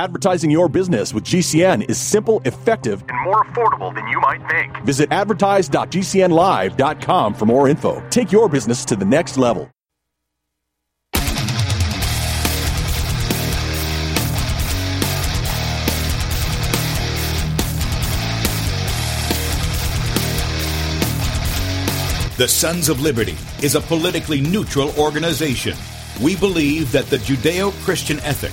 Advertising your business with GCN is simple, effective, and more affordable than you might think. Visit advertise.gcnlive.com for more info. Take your business to the next level. The Sons of Liberty is a politically neutral organization. We believe that the Judeo-Christian ethic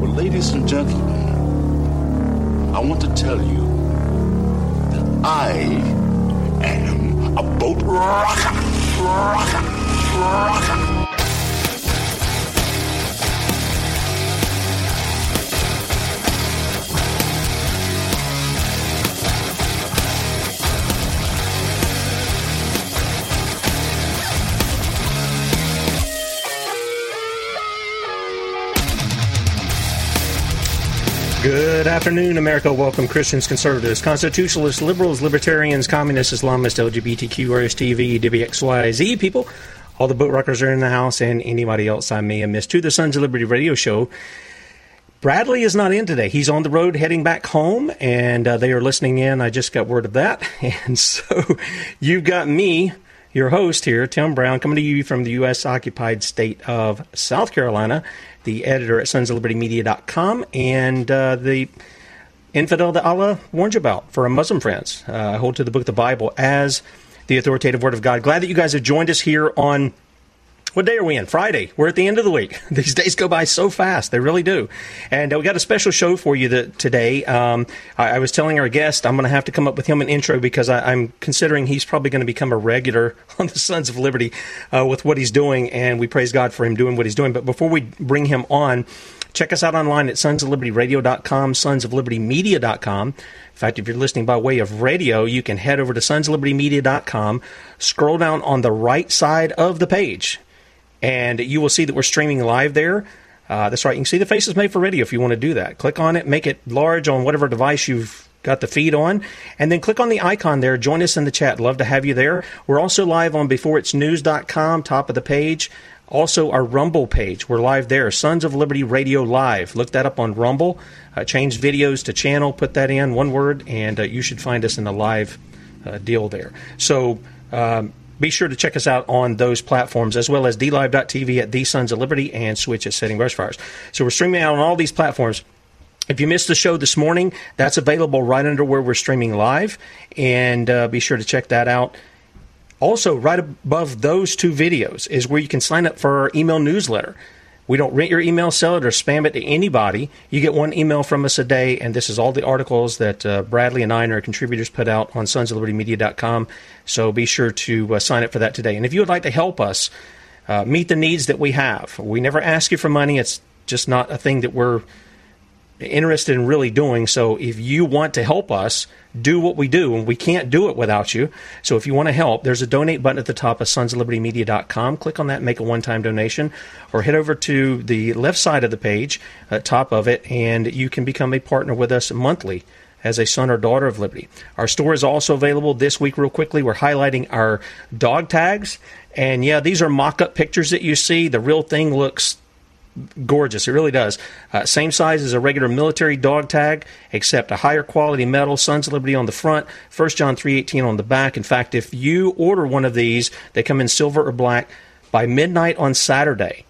Well, ladies and gentlemen, I want to tell you that I am a boat rocker. Good afternoon, America. Welcome, Christians, conservatives, constitutionalists, liberals, libertarians, communists, Islamists, LGBTQ, RSTV, WXYZ people. All the boat rockers are in the house, and anybody else I may have missed to the Sons of Liberty radio show. Bradley is not in today. He's on the road heading back home, and they are listening in. I just got word of that. And so you've got me, your host here, Tim Brown, coming to you from the U.S. occupied state of South Carolina, the editor at SonsOfLibertyMedia.com, and the infidel that Allah warns you about for our Muslim friends. I hold to the book of the Bible as the authoritative word of God. Glad that you guys have joined us here on, what day are we in? Friday. We're at the end of the week. These days go by so fast. They really do. And we got a special show for you today. I was telling our guest I'm going to have to come up with him an intro because I'm considering he's probably going to become a regular on the Sons of Liberty with what he's doing, and we praise God for him doing what he's doing. But before we bring him on, check us out online at SonsOfLibertyRadio.com, SonsOfLibertyMedia.com. In fact, if you're listening by way of radio, you can head over to SonsOfLibertyMedia.com, scroll down on the right side of the page, and you will see that we're streaming live there. That's right. You can see the Faces Made for Radio if you want to do that. Click on it. Make it large on whatever device you've got the feed on. And then click on the icon there. Join us in the chat. Love to have you there. We're also live on beforeitsnews.com, top of the page. Also, our Rumble page. We're live there. Sons of Liberty Radio Live. Look that up on Rumble. Change videos to channel. Put that in. One word. And you should find us in the live deal there. So, be sure to check us out on those platforms, as well as DLive.TV at The Sons of Liberty and Switch at Setting Brush Fires. So we're streaming out on all these platforms. If you missed the show this morning, that's available right under where we're streaming live, and be sure to check that out. Also, right above those two videos is where you can sign up for our email newsletter. We don't rent your email, sell it, or spam it to anybody. You get one email from us a day, and this is all the articles that Bradley and I and our contributors put out on SonsOfLibertyMedia.com. So be sure to sign up for that today. And if you would like to help us meet the needs that we have, we never ask you for money. It's just not a thing that we're interested in really doing. So if you want to help us do what we do, and we can't do it without you, so if you want to help, there's a donate button at the top of SonsOfLibertyMedia.com. Click on that, make a one-time donation, or head over to the left side of the page, top of it, and you can become a partner with us monthly as a son or daughter of Liberty. Our store is also available this week. Real quickly, we're highlighting our dog tags, and yeah, these are mock-up pictures that you see. The real thing looks gorgeous. It really does. Same size as a regular military dog tag, except a higher quality metal. Sons of Liberty on the front, 1 John 3:18 on the back. In fact, if you order one of these, they come in silver or black. By midnight on Saturday,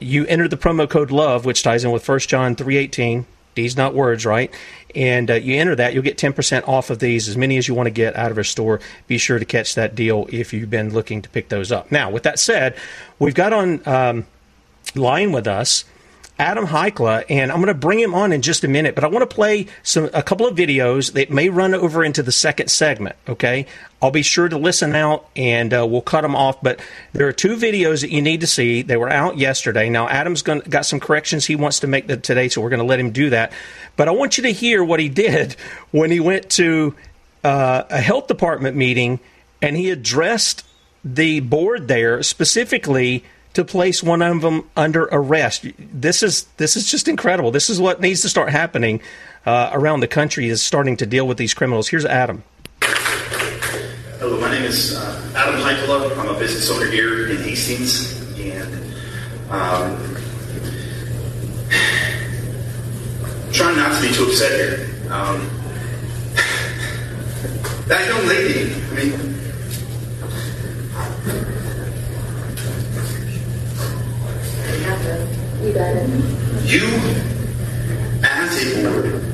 you enter the promo code LOVE, which ties in with 1 John 3:18. These not words, right? And you enter that, you'll get 10% off of these, as many as you want to get out of our store. Be sure to catch that deal if you've been looking to pick those up. Now, with that said, we've got on... line with us Adam Heikkila, and I'm going to bring him on in just a minute, but I want to play a couple of videos that may run over into the second segment, okay? I'll be sure to listen out, and we'll cut them off, but there are two videos that you need to see. They were out yesterday. Now, Adam's got some corrections he wants to make today, so we're going to let him do that, but I want you to hear what he did when he went to a health department meeting, and he addressed the board there specifically to place one of them under arrest. This is just incredible. This is what needs to start happening around the country, is starting to deal with these criminals. Here's Adam. Hello, my name is Adam Heikkila. I'm a business owner here in Hastings, and I'm trying not to be too upset here. That young lady, I mean... You got it. You, as a board,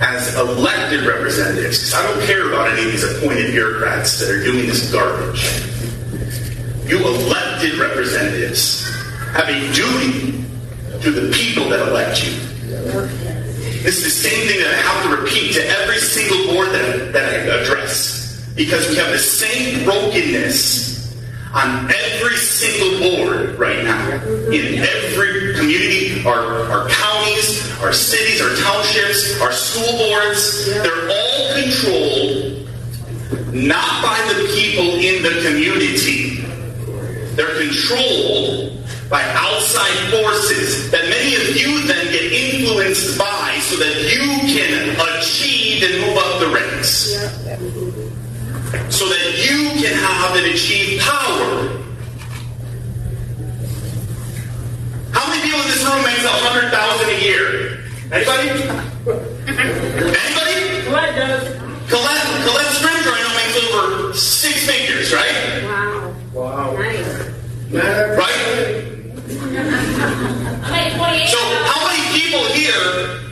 as elected representatives, because I don't care about any of these appointed bureaucrats that are doing this garbage, you elected representatives have a duty to the people that elect you. This is the same thing that I have to repeat to every single board that I address, because we have the same brokenness on every single board right now, in every community, our counties, our cities, our townships, our school boards. They're all controlled not by the people in the community. They're controlled by outside forces that many of you then get influenced by so that you can achieve and move up the ranks. So that you can have and achieve power. How many people in this room makes $100,000 a year? Anybody? Anybody? Colette does. Colette Scrimger, I know, makes over six figures, right? Wow. Nice. Right? So how many people here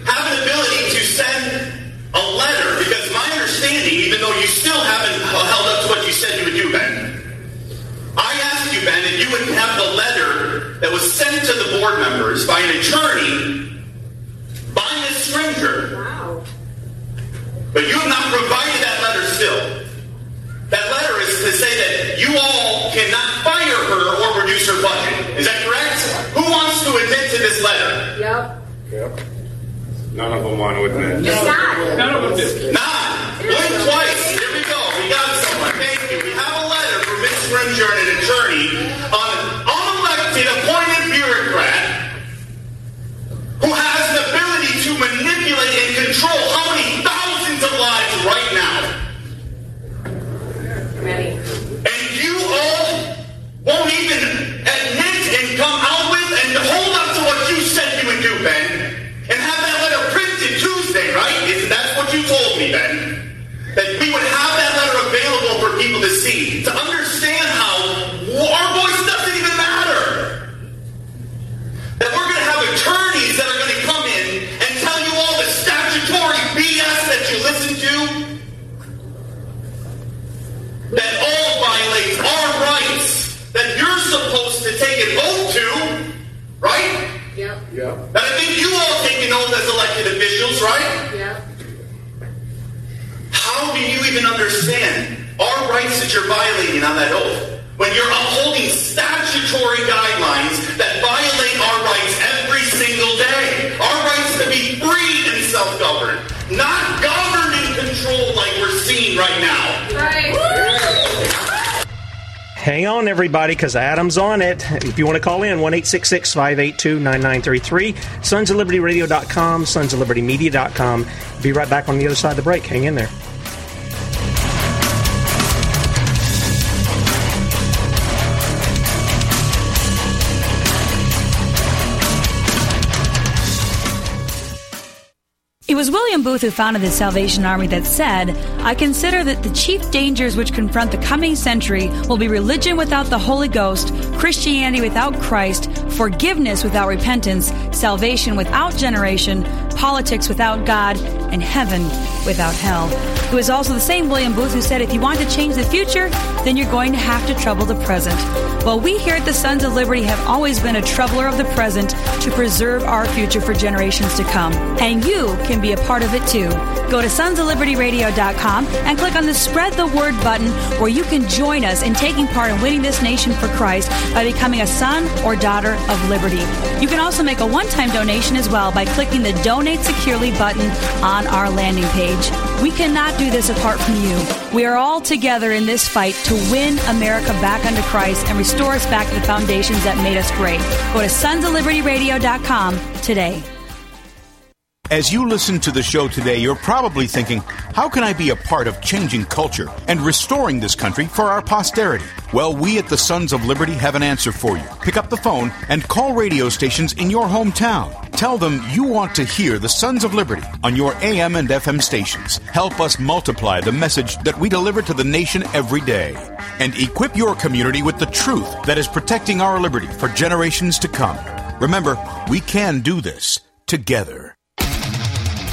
have an ability to send a letter? Because my understanding, even though you still haven't held up to what you said you would do, Ben. I asked you, Ben, if you wouldn't have the letter that was sent to the board members by an attorney, by Ms. Scrimger. Wow. But you have not provided that letter still. That letter is to say that you all cannot fire her or reduce her budget. Is that correct? Who wants to admit to this letter? Yep. None of them want to admit. None of them do. Not. Blink twice. Here we go. We got someone. Thank you. We have a letter from Ms. Scrimger and an attorney on an unelected appointed bureaucrat who has the ability to manipulate and control how many thousands of lives right now. Ready. And you all won't even admit and come out with and hold up to what you said you would do, Ben. And have that letter printed Tuesday, right? That's what you told me, Ben. That we would have that letter available for people to see, to understand how our voice doesn't even matter. That we're going to have attorneys that are going to come in and tell you all the statutory BS that you listen to, that all violates our rights that you're supposed to take an oath to, right? Yeah. And I think you all take an oath as elected officials, right? Yeah. How do you even understand our rights that you're violating on that oath when you're upholding statutory guidelines that violate our rights every single day? Our rights to be free and self-governed, not governed and controlled like we're seeing right now. Right. Woo! Hang on, everybody, because Adam's on it. If you want to call in, 1-866-582-9933, SonsOfLibertyRadio.com, SonsOfLibertyMedia.com. Be right back on the other side of the break. Hang in there. It was William Booth who founded the Salvation Army that said, "I consider that the chief dangers which confront the coming century will be religion without the Holy Ghost, Christianity without Christ, forgiveness without repentance, salvation without generation, politics without God, and heaven without hell, who is also the same William Booth who said, if you want to change the future, then you're going to have to trouble the present. Well, we here at the Sons of Liberty have always been a troubler of the present to preserve our future for generations to come. And you can be a part of it, too. Go to SonsOfLibertyRadio.com and click on the Spread the Word button, where you can join us in taking part in winning this nation for Christ by becoming a son or daughter of liberty. You can also make a one-time donation as well by clicking the Donate Securely button on our landing page. We cannot do this apart from you. We are all together in this fight to win America back unto Christ and restore us back to the foundations that made us great. Go to SonsOfLibertyRadio.com today. As you listen to the show today, you're probably thinking, how can I be a part of changing culture and restoring this country for our posterity? Well, we at the Sons of Liberty have an answer for you. Pick up the phone and call radio stations in your hometown. Tell them you want to hear the Sons of Liberty on your AM and FM stations. Help us multiply the message that we deliver to the nation every day. And equip your community with the truth that is protecting our liberty for generations to come. Remember, we can do this together.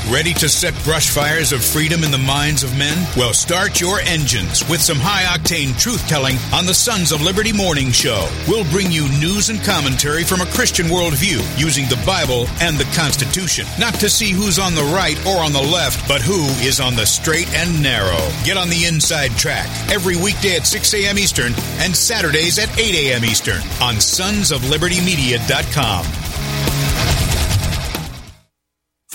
Ready to set brush fires of freedom in the minds of men? Well, start your engines with some high-octane truth-telling on the Sons of Liberty Morning Show. We'll bring you news and commentary from a Christian worldview using the Bible and the Constitution. Not to see who's on the right or on the left, but who is on the straight and narrow. Get on the inside track every weekday at 6 a.m. Eastern and Saturdays at 8 a.m. Eastern on SonsOfLibertyMedia.com.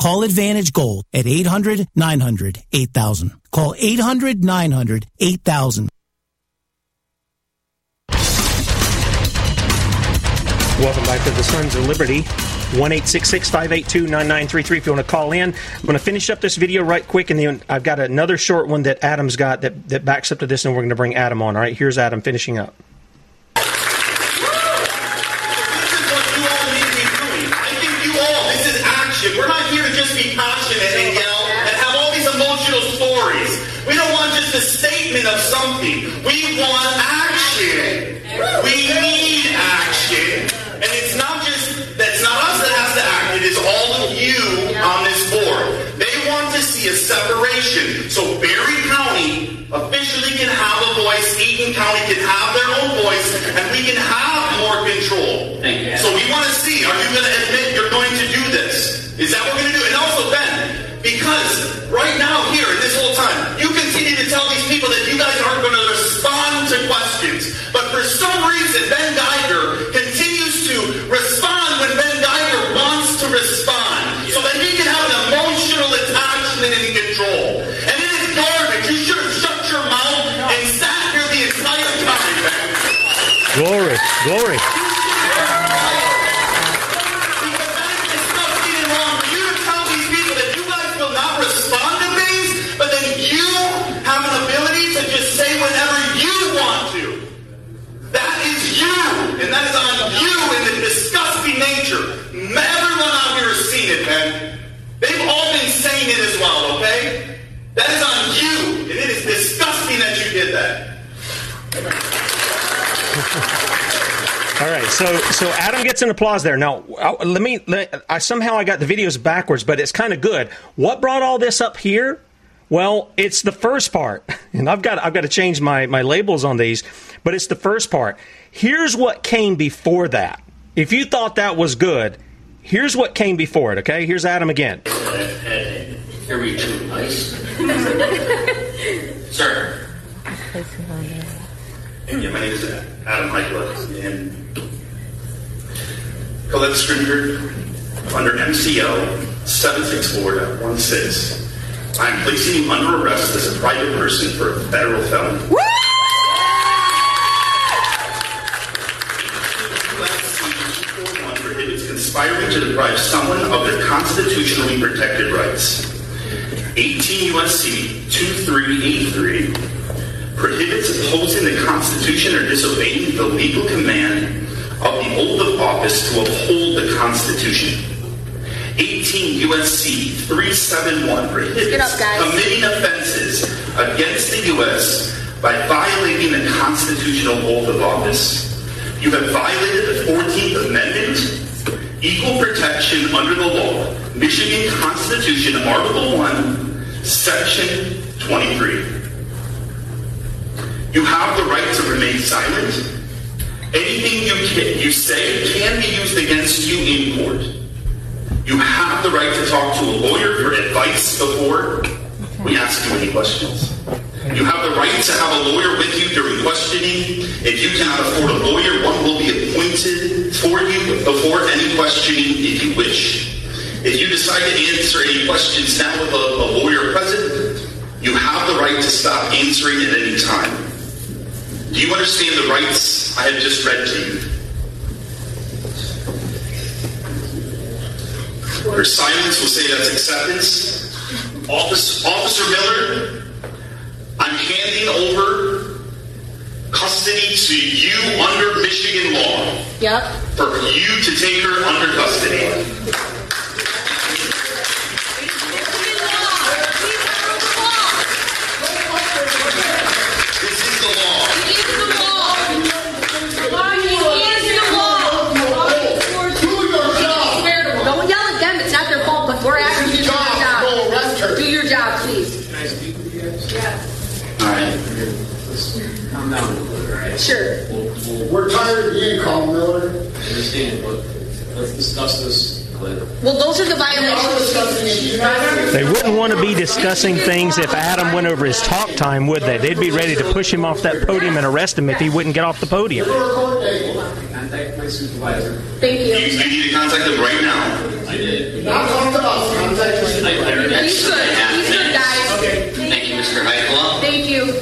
Call Advantage Gold at 800-900-8000. Call 800-900-8000. Welcome back to the Sons of Liberty. 1-866-582-9933 if you want to call in. I'm going to finish up this video right quick, and then I've got another short one that Adam's got that backs up to this, and we're going to bring Adam on. All right, here's Adam finishing up. Of something. We want action. We need action. And it's not just, that's not us that has to act. It is all of you on this board. They want to see a separation. So Berry County officially can have a voice. Eaton County can have their own voice. And we can have more control. So we want to see, are you going to admit you're going to do this? Is that what we're going to do? And also, Ben, because right now here, this whole time, you continue to tell these people that you guys aren't going to respond to questions. But for some reason, Ben Geiger continues to respond when Ben Geiger wants to respond. So that he can have an emotional attachment and control. And it is garbage. You should have shut your mouth and sat here the entire time, Ben. Glory, glory. Because that is the stuff being wrong. For you to tell these people that you guys will not respond to things, but then you have an ability to just say whatever you want to. That is you, and that is on you in the disgusting nature. Everyone out here has seen it, man. They've all been saying it as well, okay? That is on you, and it is disgusting that you did that. All right, so Adam gets an applause there. Now, I got the videos backwards, but it's kind of good. What brought all this up here? Well, it's the first part, and I've got to change my labels on these, but it's the first part. Here's what came before that. If you thought that was good, here's what came before it, okay? Here's Adam again. Every 2 nights. Sir. Yeah, my name is Adam Heikkila, and Colette Scrimger under MCL 764.16. I am placing you under arrest as a private person for a federal felony. Woo! Conspiring to deprive someone of their constitutionally protected rights. 18 U.S.C. 2383 prohibits opposing the Constitution or disobeying the legal command of the oath of office to uphold the Constitution. 18 U.S.C. 371 prohibits committing offenses against the U.S. by violating the constitutional oath of office. You have violated the 14th Amendment, equal protection under the law, Michigan Constitution, Article 1, Section 23. You have the right to remain silent. Anything you say can be used against you in court. You have the right to talk to a lawyer for advice before we ask you any questions. You have the right to have a lawyer with you during questioning. If you cannot afford a lawyer, one will be appointed for you before any questioning if you wish. If you decide to answer any questions now with a lawyer present, you have the right to stop answering at any time. Do you understand the rights I have just read to you? Your silence will say that's acceptance. Officer Miller, I'm handing over custody to you under Michigan law. Yep. For you to take her under custody. This is the law. This is the law. This is the law. Do your job. Don't yell at them. It's not their fault, but we're asking you to do your job. Go arrest her. Do your job, please. Can I speak with you guys? Yeah. I'm not with her, right? Sure. We're tired of being called, Miller. I understand, but let's discuss this later. Well, those are the violations. They wouldn't want to be discussing things if Adam went over his talk time, would they? They'd be ready to push him off that podium and arrest him if he wouldn't get off the podium. Contact my supervisor. Thank you. You need to contact him right now. I did. Not contact us. Contact my supervisor. You should. You should, guys. Okay. Thank you, Mr. Heikkila. Thank you.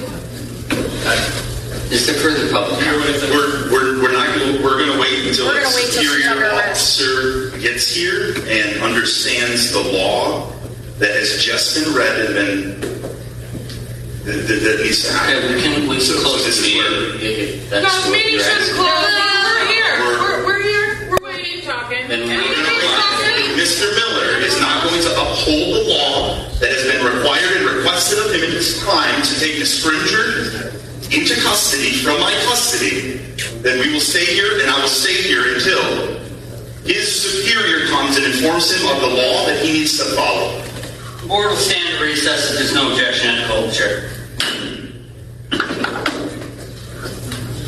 Is there further public comment? We're going to wait until the superior officer gets here and understands the law that has just been read and been that needs to happen. Okay, we can close this meeting. That's what you're asking. We're here. We're waiting, talking. Mr. Miller is not going to uphold the law that has been required and requested of him at this time to take Ms. Scrimger into custody, from my custody. Then we will stay here, and I will stay here until his superior comes and informs him of the law that he needs to follow. The board will stand at recess if there's no objection. I call the chair.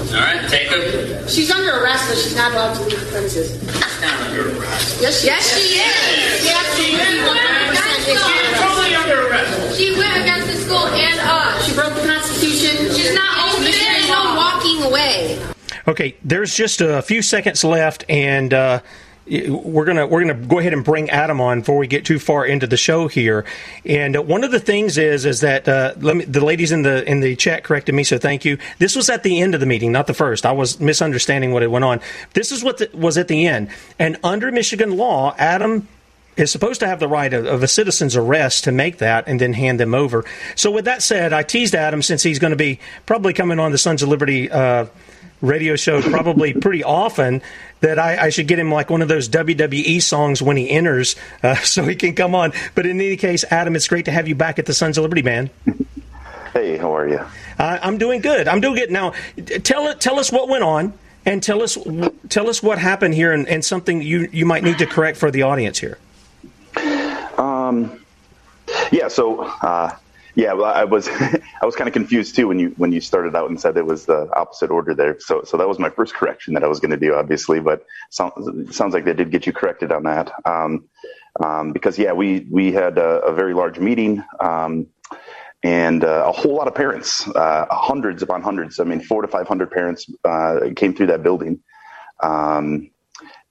All right, take her. She's under arrest, so she's not allowed to leave the premises. She's not under arrest. Yes, she is. Yes, she is. Totally under arrest. She went against the school and us. She broke the Constitution. She's not open. There's no walking away. Okay, there's just a few seconds left, and we're gonna go ahead and bring Adam on before we get too far into the show here. And one of the things is that the ladies in the chat corrected me, so thank you. This was at the end of the meeting, not the first. I was misunderstanding what it went on. This is what was at the end. And under Michigan law, Adam is supposed to have the right of a citizen's arrest to make that and then hand them over. So with that said, I teased Adam since he's going to be probably coming on the Sons of Liberty radio show probably pretty often, that I should get him like one of those WWE songs when he enters so he can come on. But in any case, Adam, it's great to have you back at the Sons of Liberty, man. Hey, how are you? I'm doing good. Now, tell us what went on, and tell us what happened here, and something you might need to correct for the audience here. I was kind of confused too when you started out and said it was the opposite order there. So that was my first correction that I was going to do, obviously. But sounds like they did get you corrected on that. Because we had a very large meeting, and a whole lot of parents, hundreds upon hundreds. I mean, 400 to 500 parents came through that building.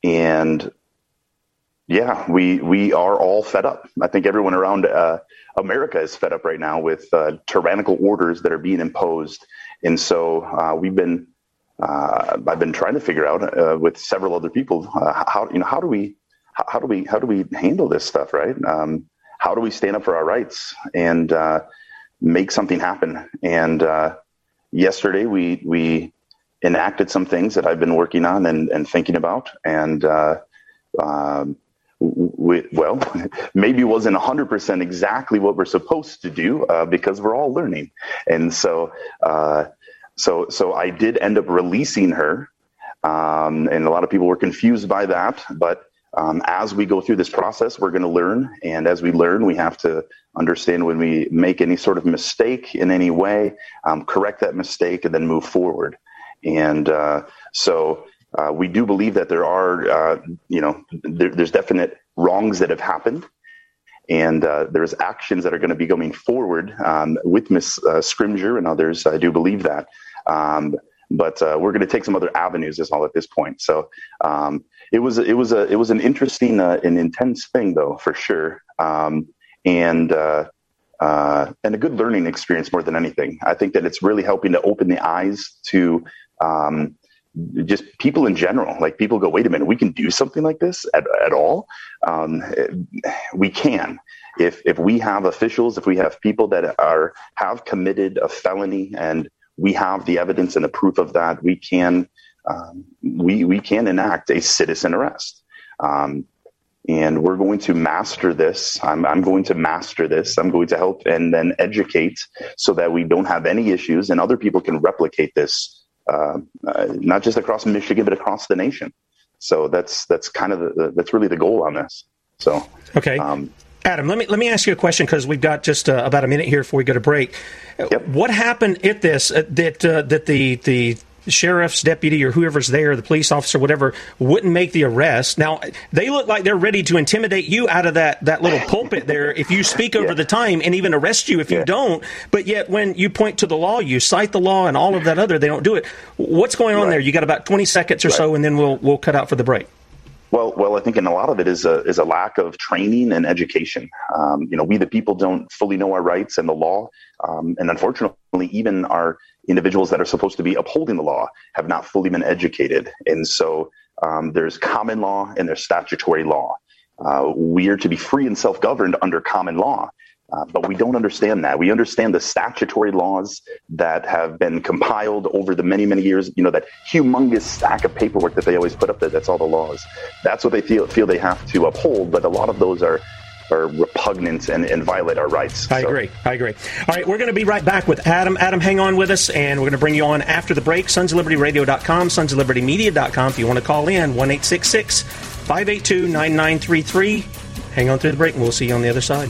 And yeah, we are all fed up. I think everyone around America is fed up right now with tyrannical orders that are being imposed. And so I've been trying to figure out with several other people how do we handle this stuff, right? How do we stand up for our rights and make something happen? And yesterday we enacted some things that I've been working on and thinking about, and well, maybe wasn't 100% exactly what we're supposed to do because we're all learning. And so so I did end up releasing her, and a lot of people were confused by that, but as we go through this process, we're going to learn. And as we learn, we have to understand when we make any sort of mistake in any way, correct that mistake and then move forward. And so we do believe that there are, there's definite wrongs that have happened. And there's actions that are going to be going forward with Ms. Scrimger and others. I do believe that. But we're going to take some other avenues is all at this point. So it was an interesting and intense thing, though, for sure. And a good learning experience more than anything. I think that it's really helping to open the eyes to just people in general. Like people go, wait a minute, we can do something like this at all. We can. If we have officials, if we have people that have committed a felony and we have the evidence and the proof of that, we can we can enact a citizen arrest, and we're going to master this. I'm going to master this. I'm going to help and then educate so that we don't have any issues, and other people can replicate this, not just across Michigan but across the nation. So that's kind of that's really the goal on this. So okay. Adam, let me ask you a question because we've got just about a minute here before we go to break. Yep. What happened at this that the sheriff's deputy or whoever's there, the police officer, whatever, wouldn't make the arrest? Now they look like they're ready to intimidate you out of that little pulpit there if you speak over the time and even arrest you if you don't. But yet when you point to the law, you cite the law and all of that other, they don't do it. What's going on there? You got about 20 seconds or so, and then we'll cut out for the break. Well, I think in a lot of it is a lack of training and education. We the people don't fully know our rights and the law, and unfortunately, even our individuals that are supposed to be upholding the law have not fully been educated. And so there's common law and there's statutory law. We are to be free and self-governed under common law, but we don't understand that. We understand the statutory laws that have been compiled over the many, many years, that humongous stack of paperwork that they always put up there. That's all the laws. That's what they feel they have to uphold. But a lot of those are repugnant and violate our rights. I agree. All right, we're going to be right back with Adam. Adam, hang on with us, and we're going to bring you on after the break. SonsOfLibertyRadio.com, SonsOfLibertyMedia.com. If you want to call in, 1-866-582-9933. Hang on through the break, and we'll see you on the other side.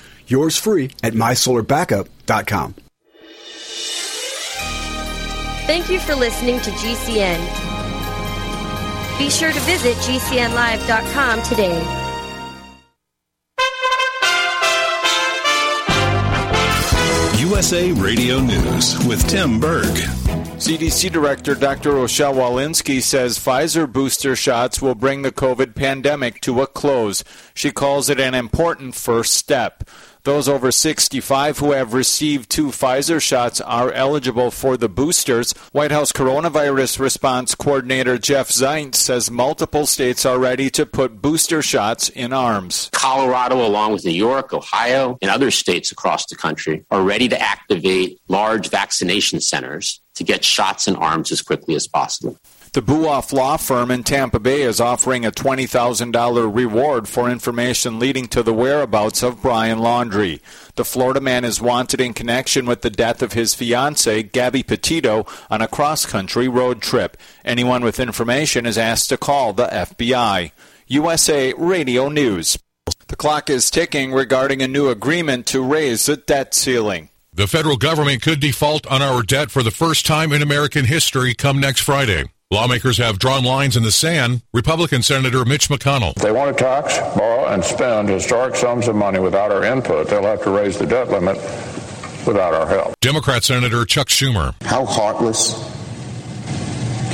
Yours free at MySolarBackup.com. Thank you for listening to GCN. Be sure to visit GCNLive.com today. USA Radio News with Tim Berg. CDC Director Dr. Rochelle Walensky says Pfizer booster shots will bring the COVID pandemic to a close. She calls it an important first step. Those over 65 who have received 2 Pfizer shots are eligible for the boosters. White House Coronavirus Response Coordinator Jeff Zients says multiple states are ready to put booster shots in arms. Colorado, along with New York, Ohio, and other states across the country, are ready to activate large vaccination centers to get shots in arms as quickly as possible. The Buoff Law Firm in Tampa Bay is offering a $20,000 reward for information leading to the whereabouts of Brian Laundrie. The Florida man is wanted in connection with the death of his fiancee, Gabby Petito, on a cross-country road trip. Anyone with information is asked to call the FBI. USA Radio News. The clock is ticking regarding a new agreement to raise the debt ceiling. The federal government could default on our debt for the first time in American history come next Friday. Lawmakers have drawn lines in the sand. Republican Senator Mitch McConnell. If they want to tax, borrow, and spend historic sums of money without our input, they'll have to raise the debt limit without our help. Democrat Senator Chuck Schumer. How heartless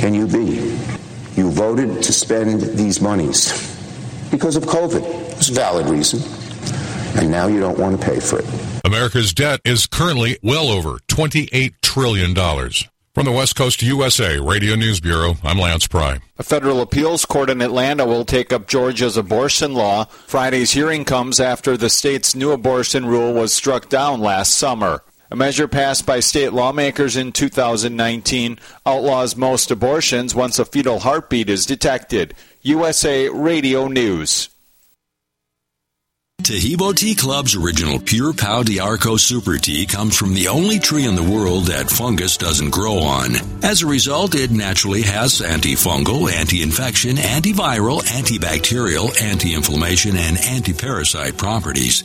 can you be? You voted to spend these monies because of COVID. It's a valid reason. And now you don't want to pay for it. America's debt is currently well over $28 trillion. From the West Coast USA Radio News Bureau, I'm Lance Pry. A federal appeals court in Atlanta will take up Georgia's abortion law. Friday's hearing comes after the state's new abortion rule was struck down last summer. A measure passed by state lawmakers in 2019 outlaws most abortions once a fetal heartbeat is detected. USA Radio News. Tehebo Tea Club's original Pure Pau D'Arco Super Tea comes from the only tree in the world that fungus doesn't grow on. As a result, it naturally has antifungal, anti-infection, antiviral, antibacterial, anti-inflammation, and anti-parasite properties.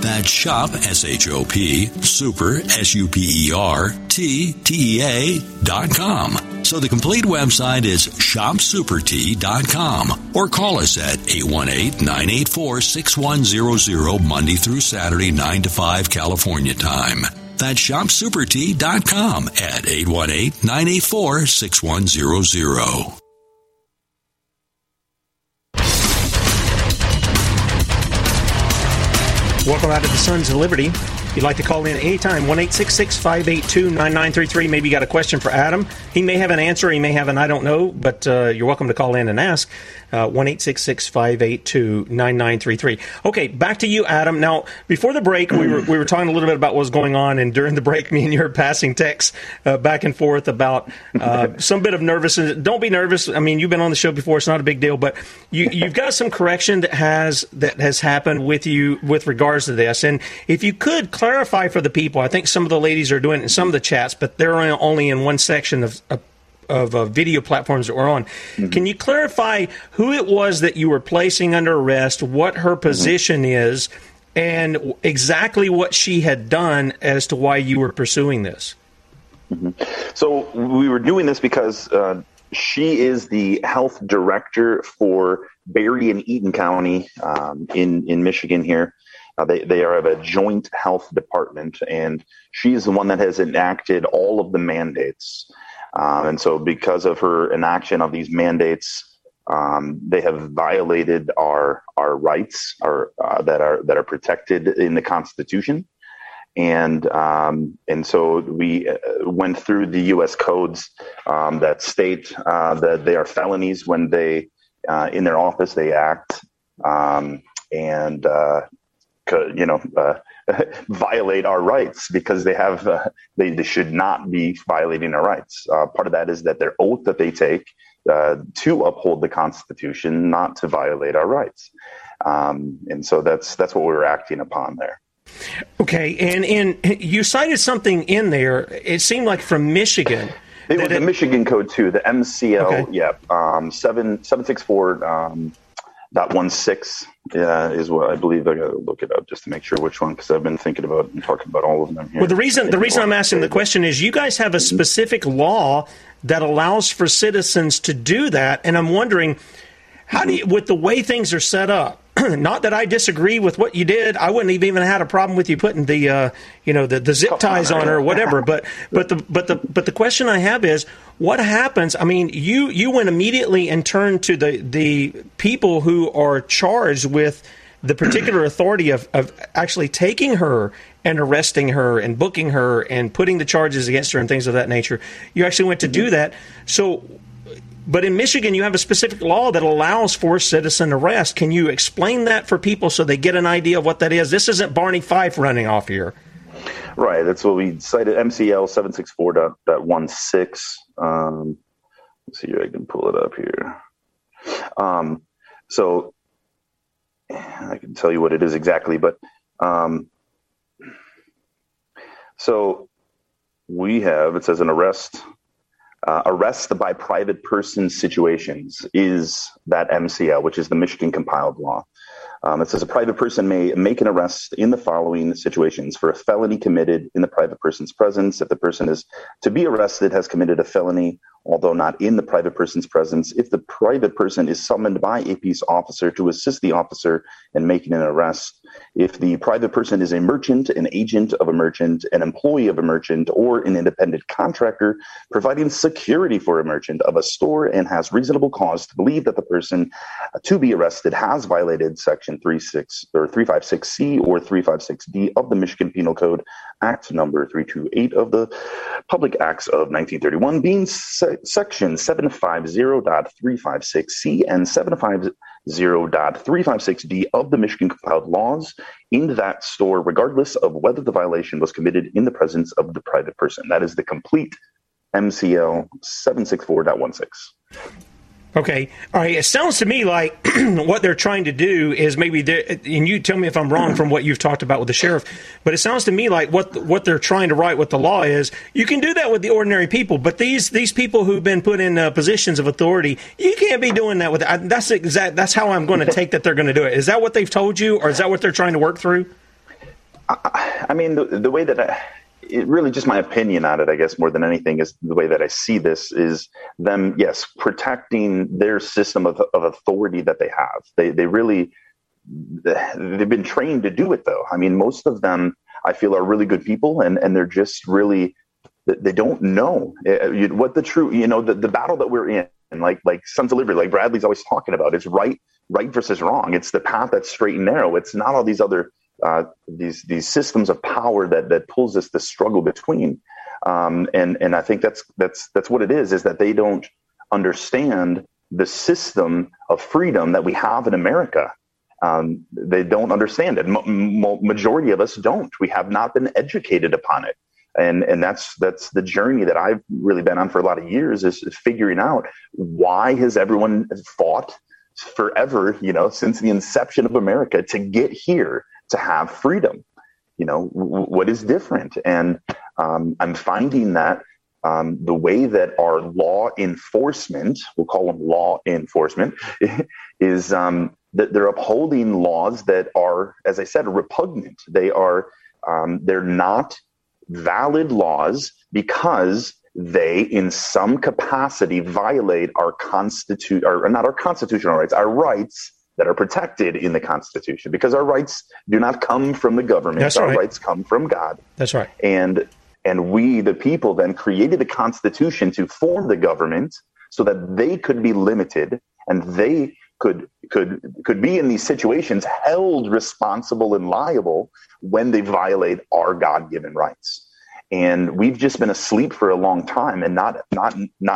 That's shop, S-H-O-P, super, S-U-P-E-R, T-T-E-A.com. So the complete website is shopsupertea.com or call us at 818-984-6100 Monday through Saturday, 9 to 5 California time. That's shopsupertea.com at 818-984-6100. Welcome out to the Sons of Liberty. If you'd like to call in anytime, 1-866-582-9933. Maybe you got a question for Adam. He may have an answer, he may have an I don't know, but you're welcome to call in and ask. 1-866-582-9933. Okay, back to you, Adam. Now, before the break, we were talking a little bit about what was going on, and during the break, me and you were passing texts back and forth about some bit of nervousness. Don't be nervous. I mean, you've been on the show before; it's not a big deal. But you've got some correction that has happened with you with regards to this. And if you could clarify for the people, I think some of the ladies are doing it in some of the chats, but they're only in one section of video platforms that we're on. Mm-hmm. Can you clarify who it was that you were placing under arrest, what her position is, and exactly what she had done as to why you were pursuing this? Mm-hmm. So we were doing this because she is the health director for Berry and Eaton County in Michigan here. They have a joint health department, and she's the one that has enacted all of the mandates. And so because of her inaction of these mandates, they have violated our rights that are protected in the Constitution. And so we went through the U.S. codes that state that they are felonies when they in their office they act violate our rights because they have they should not be violating our rights. Part of that is that their oath that they take to uphold the Constitution, not to violate our rights. And so that's what we were acting upon there. Okay, and you cited something in there. It seemed like from Michigan. It was the Michigan code too, the MCL. Okay. Yeah, 764. 0.16 is what I believe. I gotta look it up just to make sure which one, because I've been thinking about and talking about all of them here. Well, the reason I'm asking the question is you guys have a specific law that allows for citizens to do that, and I'm wondering How do you, with the way things are set up, not that I disagree with what you did. I wouldn't have even had a problem with you putting the, you know, the zip ties on her or whatever. But the question I have is, what happens? I mean, you went immediately and turned to the people who are charged with the particular authority of actually taking her and arresting her and booking her and putting the charges against her and things of that nature. You actually went to do that. So. But in Michigan, you have a specific law that allows for citizen arrest. Can you explain that for people so they get an idea of what that is? This isn't Barney Fife running off here. Right. That's what we cited, MCL 764.16. Let's see if I can pull it up here. So I can tell you what it is exactly. But so we have, it says an arrest. Arrest by private person situations is that MCL, which is the Michigan compiled law. It says a private person may make an arrest in the following situations: for a felony committed in the private person's presence, if the person is to be arrested has committed a felony, although not in the private person's presence, if the private person is summoned by a peace officer to assist the officer in making an arrest, if the private person is a merchant, an agent of a merchant, an employee of a merchant, or an independent contractor providing security for a merchant of a store and has reasonable cause to believe that the person to be arrested has violated Section 356C or 356D of the Michigan Penal Code, Act Number 328 of the Public Acts of 1931, being Section 750.356C and 750.356D of the Michigan compiled laws in that store, regardless of whether the violation was committed in the presence of the private person. That is the complete MCL 764.16. Okay. All right. It sounds to me like what they're trying to do is maybe, and you tell me if I'm wrong from what you've talked about with the sheriff, but it sounds to me like what they're trying to write with the law is, you can do that with the ordinary people, but these people who've been put in positions of authority, you can't be doing that with. That's how I'm going to take that they're going to do it. Is that what they've told you, or is that what they're trying to work through? I mean, the way that it really just my opinion on it, I guess, more than anything, is the way that I see this is them, yes, protecting their system of authority that they have. They've been trained to do it, though. I mean, most of them, I feel, are really good people, and they're just really, they don't know what the true, you know, the battle that we're in, and like Sons of Liberty, like Bradley's always talking about, it's right versus wrong. It's the path that's straight and narrow. It's not all these other these systems of power that pulls us the struggle between, and I think that's what it is that they don't understand the system of freedom that we have in America. They don't understand it. Majority of us don't. We have not been educated upon it, and that's the journey that I've really been on for a lot of years, is figuring out why has everyone fought forever, you know, since the inception of America to get here. To have freedom, you know, what is different? And I'm finding that the way that our law enforcement, we'll call them law enforcement, is that they're upholding laws that are, as I said, repugnant. They are, they're not valid laws because they, in some capacity, violate our rights that are protected in the Constitution, because our rights do not come from the government. That's right. Our rights come from God. That's right. And we, the people, then created the Constitution to form the government so that they could be limited and they could be in these situations held responsible and liable when they violate our God-given rights. And we've just been asleep for a long time and not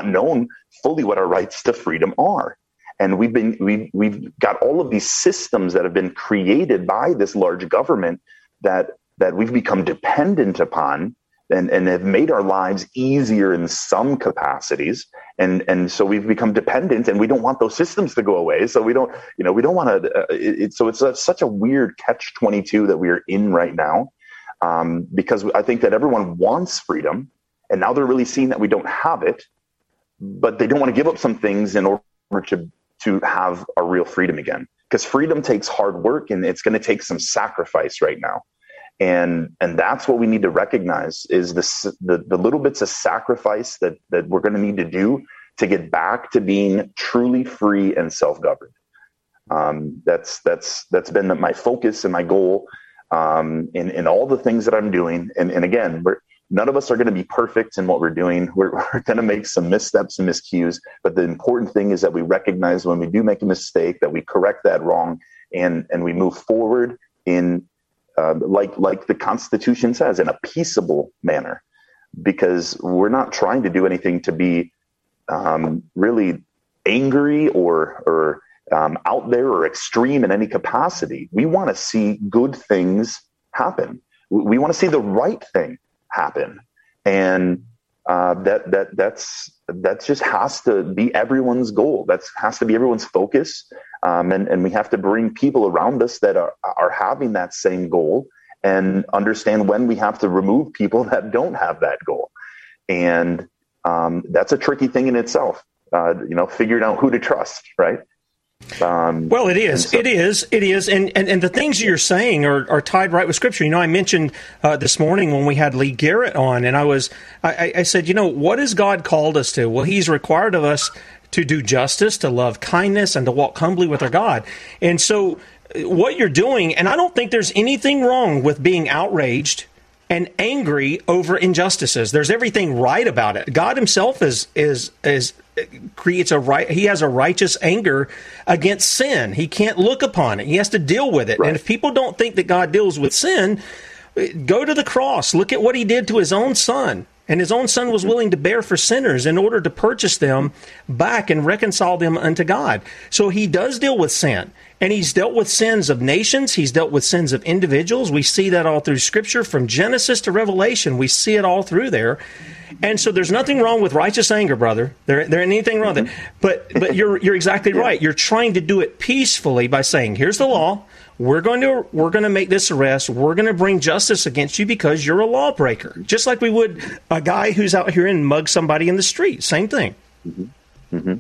known fully what our rights to freedom are. And we've got all of these systems that have been created by this large government that we've become dependent upon and have made our lives easier in some capacities. And so we've become dependent, and we don't want those systems to go away. So it's such a weird catch-22 that we are in right now, because I think that everyone wants freedom, and now they're really seeing that we don't have it, but they don't want to give up some things in order to have a real freedom again, because freedom takes hard work, and it's going to take some sacrifice right now, and that's what we need to recognize is the little bits of sacrifice that we're going to need to do to get back to being truly free and self-governed. That's been my focus and my goal in all the things that I'm doing. And again, none of us are going to be perfect in what we're doing. We're going to make some missteps and miscues. But the important thing is that we recognize when we do make a mistake, that we correct that wrong, and we move forward in like the Constitution says, in a peaceable manner, because we're not trying to do anything to be really angry or out there or extreme in any capacity. We want to see good things happen. We want to see the right thing happen, and that just has to be everyone's goal. That has to be everyone's focus, and we have to bring people around us that are having that same goal, and understand when we have to remove people that don't have that goal. And that's a tricky thing in itself. Figuring out who to trust, right? Well, it is. So. It is. And the things you're saying are tied right with Scripture. You know, I mentioned this morning when we had Lee Garrett on, and I said, what has God called us to? Well, He's required of us to do justice, to love kindness, and to walk humbly with our God. And so what you're doing, and I don't think there's anything wrong with being outraged and angry over injustices. There's everything right about it. God Himself creates a right. He has a righteous anger against sin. He can't look upon it. He has to deal with it. Right. And if people don't think that God deals with sin, go to the cross. Look at what He did to His own Son. And His own Son was willing to bear for sinners in order to purchase them back and reconcile them unto God. So He does deal with sin. And He's dealt with sins of nations. He's dealt with sins of individuals. We see that all through Scripture. From Genesis to Revelation, we see it all through there. And so there's nothing wrong with righteous anger, brother. There ain't anything wrong with it. But you're exactly right. You're trying to do it peacefully by saying, here's the law. We're going to make this arrest. We're going to bring justice against you because you're a lawbreaker. Just like we would a guy who's out here and mugs somebody in the street. Same thing. Mm-hmm. Mm-hmm.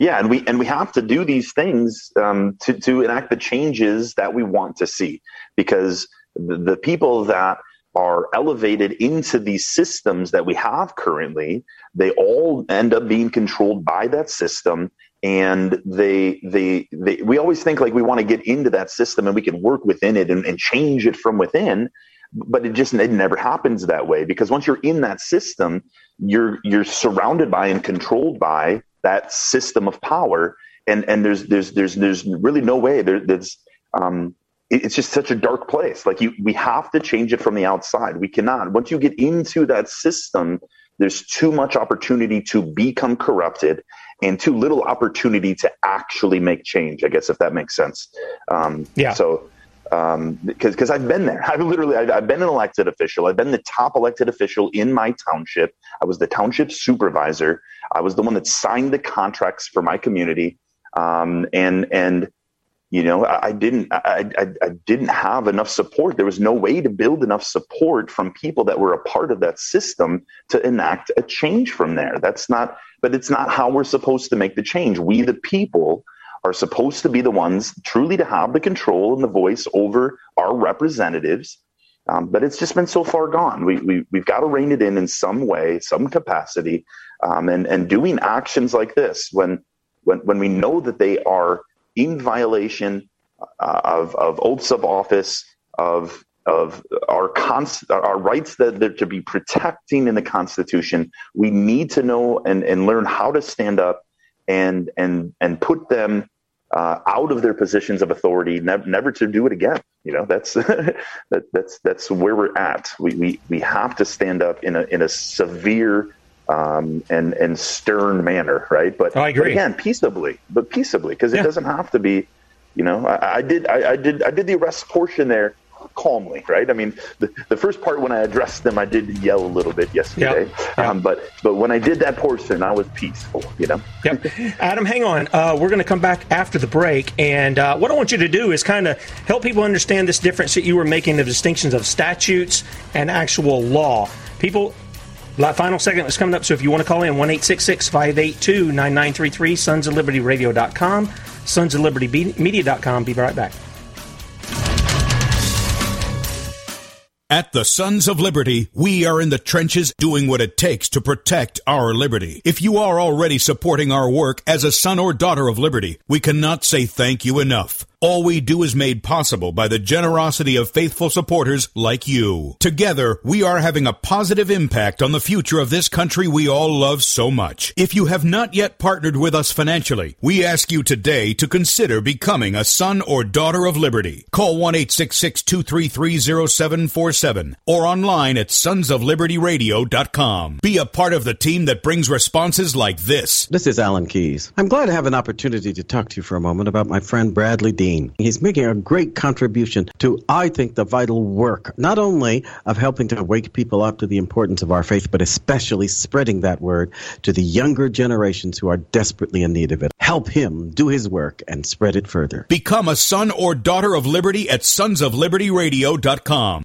Yeah, and we have to do these things to enact the changes that we want to see, because the people that are elevated into these systems that we have currently, they all end up being controlled by that system. And we always think like we want to get into that system and we can work within it and change it from within, but it never happens that way, because once you're in that system, you're surrounded by and controlled by that system of power, and there's really no way. It's just such a dark place. Like we have to change it from the outside. We cannot. Once you get into that system, there's too much opportunity to become corrupted, and too little opportunity to actually make change, I guess, if that makes sense. Yeah. So, because I've been there. I've been an elected official. I've been the top elected official in my township. I was the township supervisor. I was the one that signed the contracts for my community. I didn't have enough support. There was no way to build enough support from people that were a part of that system to enact a change from there. But it's not how we're supposed to make the change. We, the people, are supposed to be the ones truly to have the control and the voice over our representatives. But it's just been so far gone. We've got to rein it in some way, some capacity, and doing actions like this when we know that they are in violation of oaths of office, of our rights that they're to be protecting in the Constitution. We need to know and learn how to stand up and put them out of their positions of authority, never to do it again. That's that's where we're at. We have to stand up in a severe and stern manner, right? But I agree. But again, peaceably, because it doesn't have to be. I did the arrest portion there calmly, right? I mean, the first part when I addressed them, I did yell a little bit yesterday, but when I did that portion, I was peaceful, Yep. Adam, hang on. We're going to come back after the break, and what I want you to do is kind of help people understand this difference that you were making, the distinctions of statutes and actual law. People. Final segment is coming up, so if you want to call in, 1-866-582-9933, SonsOfLibertyRadio.com, SonsOfLibertyMedia.com. Be right back. At the Sons of Liberty, we are in the trenches doing what it takes to protect our liberty. If you are already supporting our work as a son or daughter of liberty, we cannot say thank you enough. All we do is made possible by the generosity of faithful supporters like you. Together, we are having a positive impact on the future of this country we all love so much. If you have not yet partnered with us financially, we ask you today to consider becoming a son or daughter of liberty. Call 1-866-233-0747 or online at SonsOfLibertyRadio.com. Be a part of the team that brings responses like this. This is Alan Keyes. I'm glad to have an opportunity to talk to you for a moment about my friend Bradley D. He's making a great contribution to, I think, the vital work, not only of helping to wake people up to the importance of our faith, but especially spreading that word to the younger generations who are desperately in need of it. Help him do his work and spread it further. Become a son or daughter of liberty at SonsOfLibertyRadio.com.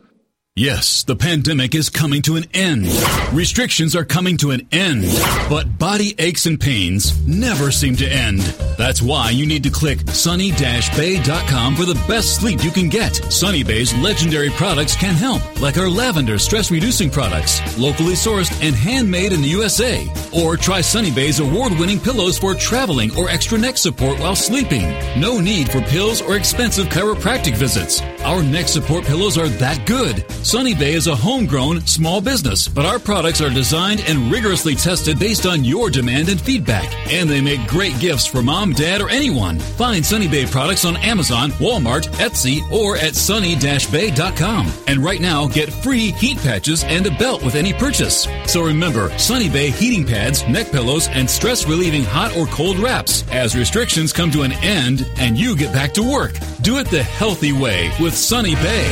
Yes, the pandemic is coming to an end. Restrictions are coming to an end. But body aches and pains never seem to end. That's why you need to click sunny-bay.com for the best sleep you can get. Sunny Bay's legendary products can help, like our lavender stress-reducing products, locally sourced and handmade in the USA. Or try Sunny Bay's award-winning pillows for traveling or extra neck support while sleeping. No need for pills or expensive chiropractic visits. Our neck support pillows are that good. Sunny Bay is a homegrown small business, but our products are designed and rigorously tested based on your demand and feedback. And they make great gifts for mom, dad, or anyone. Find Sunny Bay products on Amazon, Walmart, Etsy, or at sunny-bay.com. And right now, get free heat patches and a belt with any purchase. So remember, Sunny Bay heating pads, neck pillows, and stress-relieving hot or cold wraps as restrictions come to an end and you get back to work. Do it the healthy way with Sunny Bay.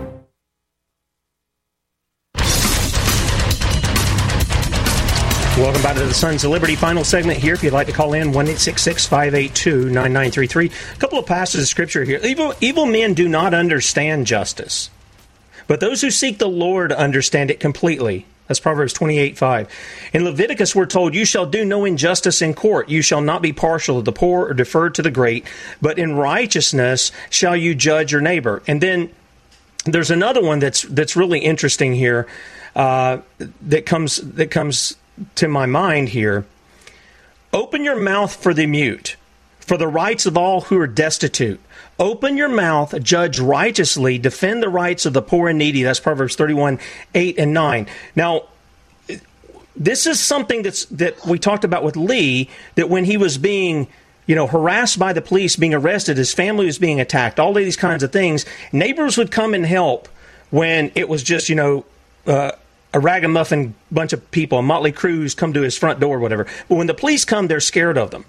Welcome back to the Sons of Liberty final segment here. If you'd like to call in, 1-866-582-9933. A couple of passages of Scripture here. Evil men do not understand justice, but those who seek the Lord understand it completely. That's Proverbs 28:5. In Leviticus, we're told, you shall do no injustice in court. You shall not be partial to the poor or defer to the great, but in righteousness shall you judge your neighbor. And then there's another one that's really interesting here that comes to my mind here. Open your mouth for the mute, for the rights of all who are destitute. Open your mouth, judge righteously, defend the rights of the poor and needy. That's Proverbs 31:8 and 9. Now, this is something that we talked about with Lee, that when he was being harassed by the police, being arrested, his family was being attacked, all of these kinds of things, neighbors would come and help when it was just, a ragamuffin bunch of people, a motley crews come to his front door or whatever. But when the police come, they're scared of them.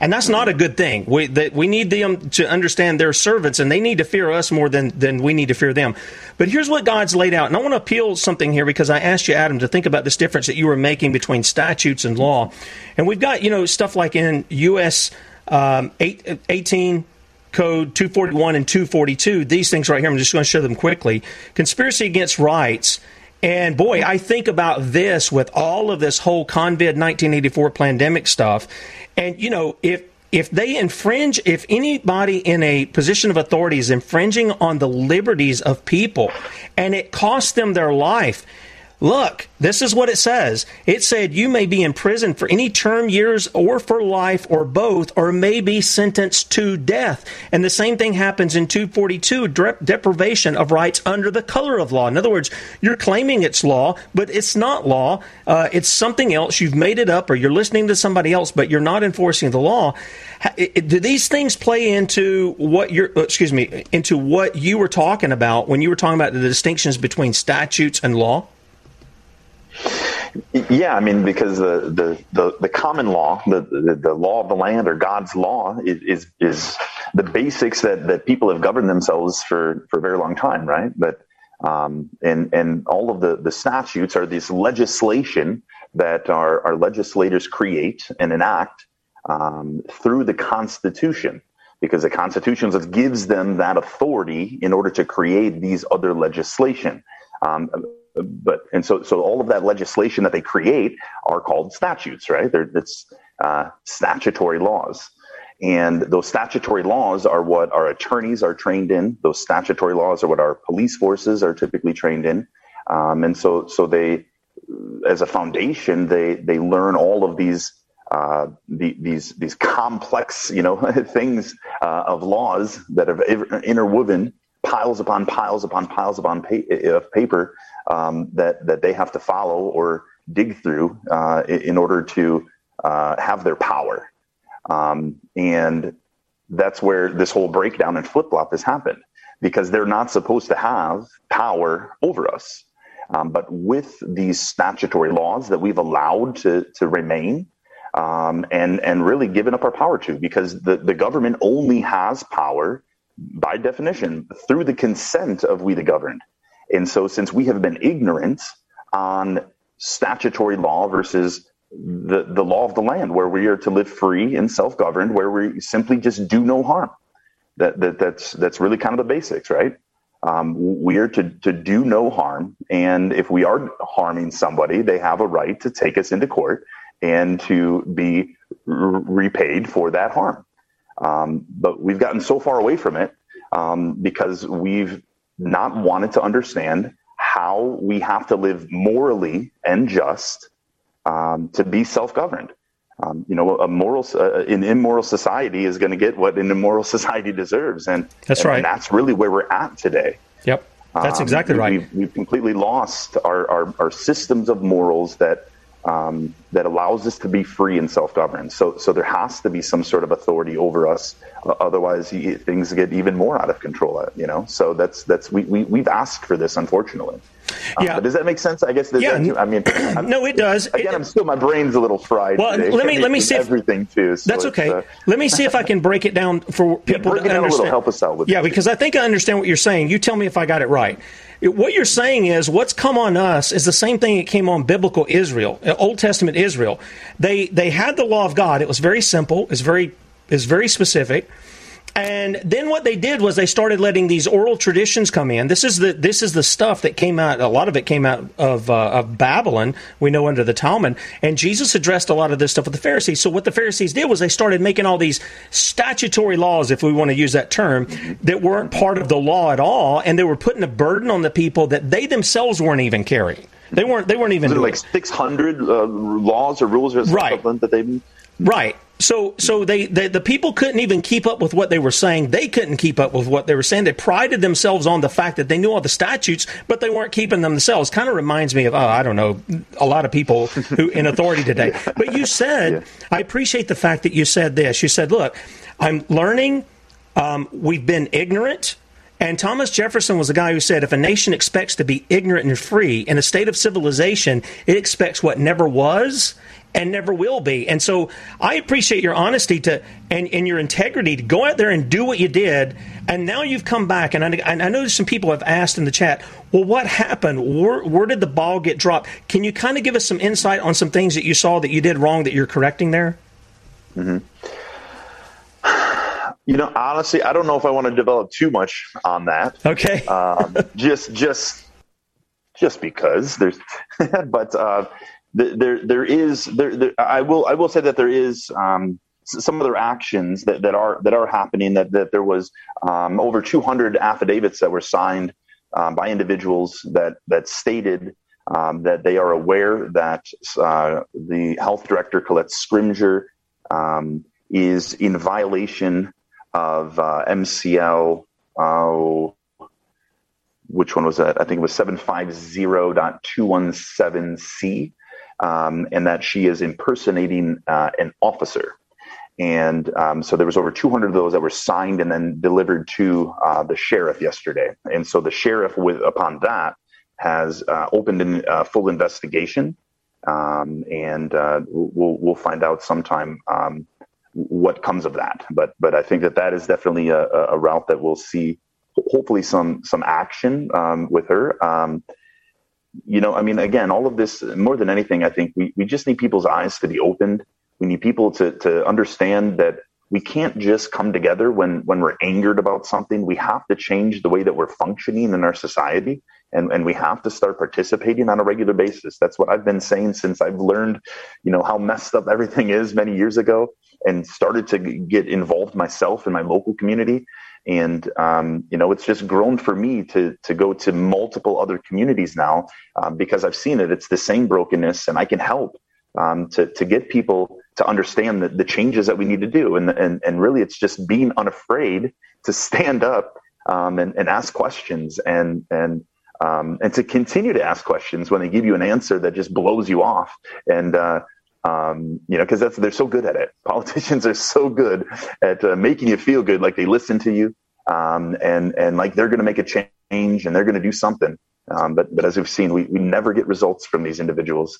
And that's not a good thing. We need them to understand their servants, and they need to fear us more than we need to fear them. But here's what God's laid out. And I want to appeal something here because I asked you, Adam, to think about this difference that you were making between statutes and law. And we've got, stuff like in U.S. 18 Code 241 and 242, these things right here, I'm just going to show them quickly. Conspiracy against rights. And boy, I think about this with all of this whole COVID 1984 pandemic stuff. And, if they infringe, if anybody in a position of authority is infringing on the liberties of people and it costs them their life, Look, this is what it says. It said, you may be in prison for any term, years, or for life, or both, or may be sentenced to death. And the same thing happens in 242, deprivation of rights under the color of law. In other words, you're claiming it's law, but it's not law. It's something else. You've made it up, or you're listening to somebody else, but you're not enforcing the law. Do these things play into what you're, into what you were talking about when you were talking about the distinctions between statutes and law? Yeah, I mean, because the common law, the law of the land or God's law is the basics that people have governed themselves for a very long time, right? But and all of the statutes are this legislation that our legislators create and enact through the Constitution, because the Constitution gives them that authority in order to create these other legislation. So all of that legislation that they create are called statutes, right? It's statutory laws. And those statutory laws are what our attorneys are trained in. Those statutory laws are what our police forces are typically trained in. So they, as a foundation, they learn all of these complex, things of laws that have interwoven piles upon piles of paper that they have to follow or dig through in order to have their power. And that's where this whole breakdown and flip-flop has happened, because they're not supposed to have power over us. But with these statutory laws that we've allowed to remain and really given up our power to, because the government only has power by definition through the consent of we the governed. And so since we have been ignorant on statutory law versus the law of the land, where we are to live free and self-governed, where we simply just do no harm, that's really kind of the basics, right? We are to do no harm. And if we are harming somebody, they have a right to take us into court and to be repaid for that harm. But we've gotten so far away from it because we've not wanted to understand how we have to live morally and just to be self-governed. An immoral society is going to get what an immoral society deserves, and that's really where we're at today. Yep, that's exactly right. We've completely lost our systems of morals that allows us to be free and self-governed. So there has to be some sort of authority over us. Otherwise, things get even more out of control, So we've asked for this, unfortunately. Yeah. But does that make sense? I guess. No, it does. Again, I'm still, my brain's a little fried. Well, today. let me see everything too. So that's okay. Let me see if I can break it down for people to understand. A little, help us out with. Yeah, because I think I understand what you're saying. You tell me if I got it right. What you're saying is what's come on us is the same thing that came on biblical Israel, Old Testament Israel. They had the law of God. It was very simple. It's very specific. And then what they did was they started letting these oral traditions come in. This is the stuff that came out. A lot of it came out of Babylon. We know under the Talmud, and Jesus addressed a lot of this stuff with the Pharisees. So what the Pharisees did was they started making all these statutory laws, if we want to use that term, that weren't part of the law at all, and they were putting a burden on the people that they themselves weren't even carrying. They weren't even. Was it like 600 laws or rules or something that they. Right. So the people couldn't even keep up with what they were saying. They couldn't keep up with what they were saying. They prided themselves on the fact that they knew all the statutes, but they weren't keeping them themselves. Kind of reminds me of, a lot of people who in authority today. Yeah. But you said, I appreciate the fact that you said this. You said, look, I'm learning. We've been ignorant. And Thomas Jefferson was the guy who said, if a nation expects to be ignorant and free in a state of civilization, it expects what never was and never will be. And so I appreciate your honesty and your integrity to go out there and do what you did. And now you've come back. And I know some people have asked in the chat, well, what happened? Where did the ball get dropped? Can you kind of give us some insight on some things that you saw that you did wrong that you're correcting there? Mm-hmm. Honestly, I don't know if I want to develop too much on that. Okay. just because there's, but there is. I will say that there is some other actions that are happening. That there was over 200 affidavits that were signed by individuals that stated that they are aware that the health director, Colette Scrimger, is in violation of MCL, which one was that? I think it was 750.217C, and that she is impersonating an officer. And so there was over 200 of those that were signed and then delivered to the sheriff yesterday. And so the sheriff, upon that, has opened a full investigation, and we'll find out sometime what comes of that. But I think that is definitely a route that we'll see, hopefully some action with her. You know, I mean, again, all of this, more than anything, I think we just need people's eyes to be opened. We need people to understand that we can't just come together when we're angered about something. We have to change the way that we're functioning in our society, and we have to start participating on a regular basis. That's what I've been saying since I've learned, you know, how messed up everything is many years ago and started to get involved myself in my local community. And, you know, it's just grown for me to go to multiple other communities now because I've seen it. It's the same brokenness, and I can help to get people to understand the changes that we need to do. And really, it's just being unafraid to stand up and ask questions and to continue to ask questions when they give you an answer that just blows you off. And, you know, because they're so good at it. Politicians are so good at making you feel good, like they listen to you and like they're going to make a change and they're going to do something. But as we've seen, we never get results from these individuals.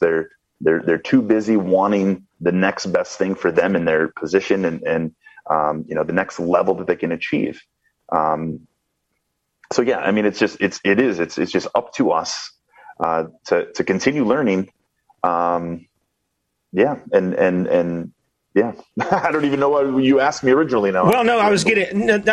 They're too busy wanting the next best thing for them in their position and you know, the next level that they can achieve. So yeah, I mean, it's just up to us to continue learning. Yeah. And yeah, I don't even know what you asked me originally now. Well, no, I was kind of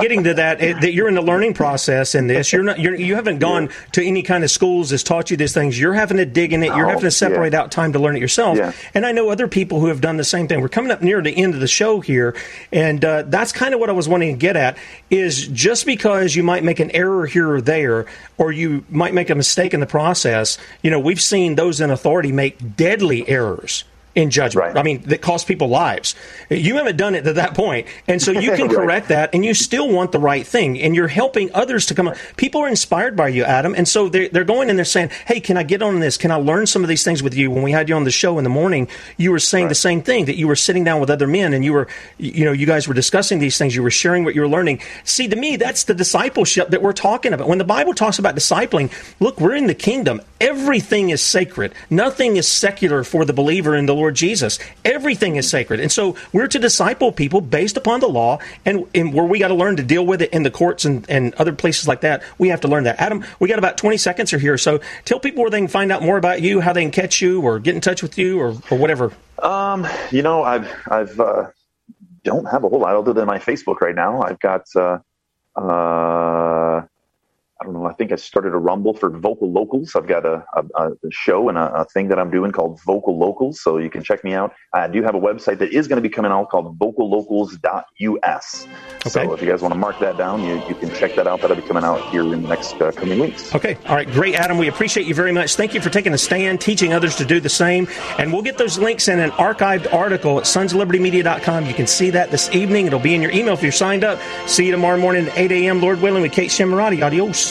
getting to that you're in the learning process in this. You haven't gone to any kind of schools that's taught you these things. You're having to dig in it. You're having to separate out time to learn it yourself. Yeah. And I know other people who have done the same thing. We're coming up near the end of the show here. And that's kind of what I was wanting to get at is just because you might make an error here or there, or you might make a mistake in the process. You know, we've seen those in authority make deadly errors in judgment. Right. I mean, that costs people lives. You haven't done it to that point. And so you can correct that, and you still want the right thing. And you're helping others to come up. People are inspired by you, Adam. And so they're going and they're saying, hey, can I get on this? Can I learn some of these things with you? When we had you on the show in the morning, you were saying the same thing, that you were sitting down with other men and you were, you know, you guys were discussing these things. You were sharing what you were learning. See, to me, that's the discipleship that we're talking about. When the Bible talks about discipling, look, we're in the kingdom. Everything is sacred. Nothing is secular for the believer in the Lord Jesus. Everything is sacred. And so we're to disciple people based upon the law, and where we got to learn to deal with it in the courts and other places like that. We have to learn that. Adam, we got about 20 seconds here. So tell people where they can find out more about you, how they can catch you or get in touch with you or whatever. You know, I've don't have a whole lot other than my Facebook right now. I've got, I don't know, I think I started a Rumble for Vocal Locals. I've got a show and a thing that I'm doing called Vocal Locals, so you can check me out. I do have a website that is going to be coming out called vocallocals.us. Okay. So if you guys want to mark that down, you can check that out. That'll be coming out here in the next coming weeks. Okay. All right. Great, Adam. We appreciate you very much. Thank you for taking a stand, teaching others to do the same. And we'll get those links in an archived article at SonsOfLibertyMedia.com. You can see that this evening. It'll be in your email if you're signed up. See you tomorrow morning at 8 a.m., Lord willing, with Kate Shimerati. Adios.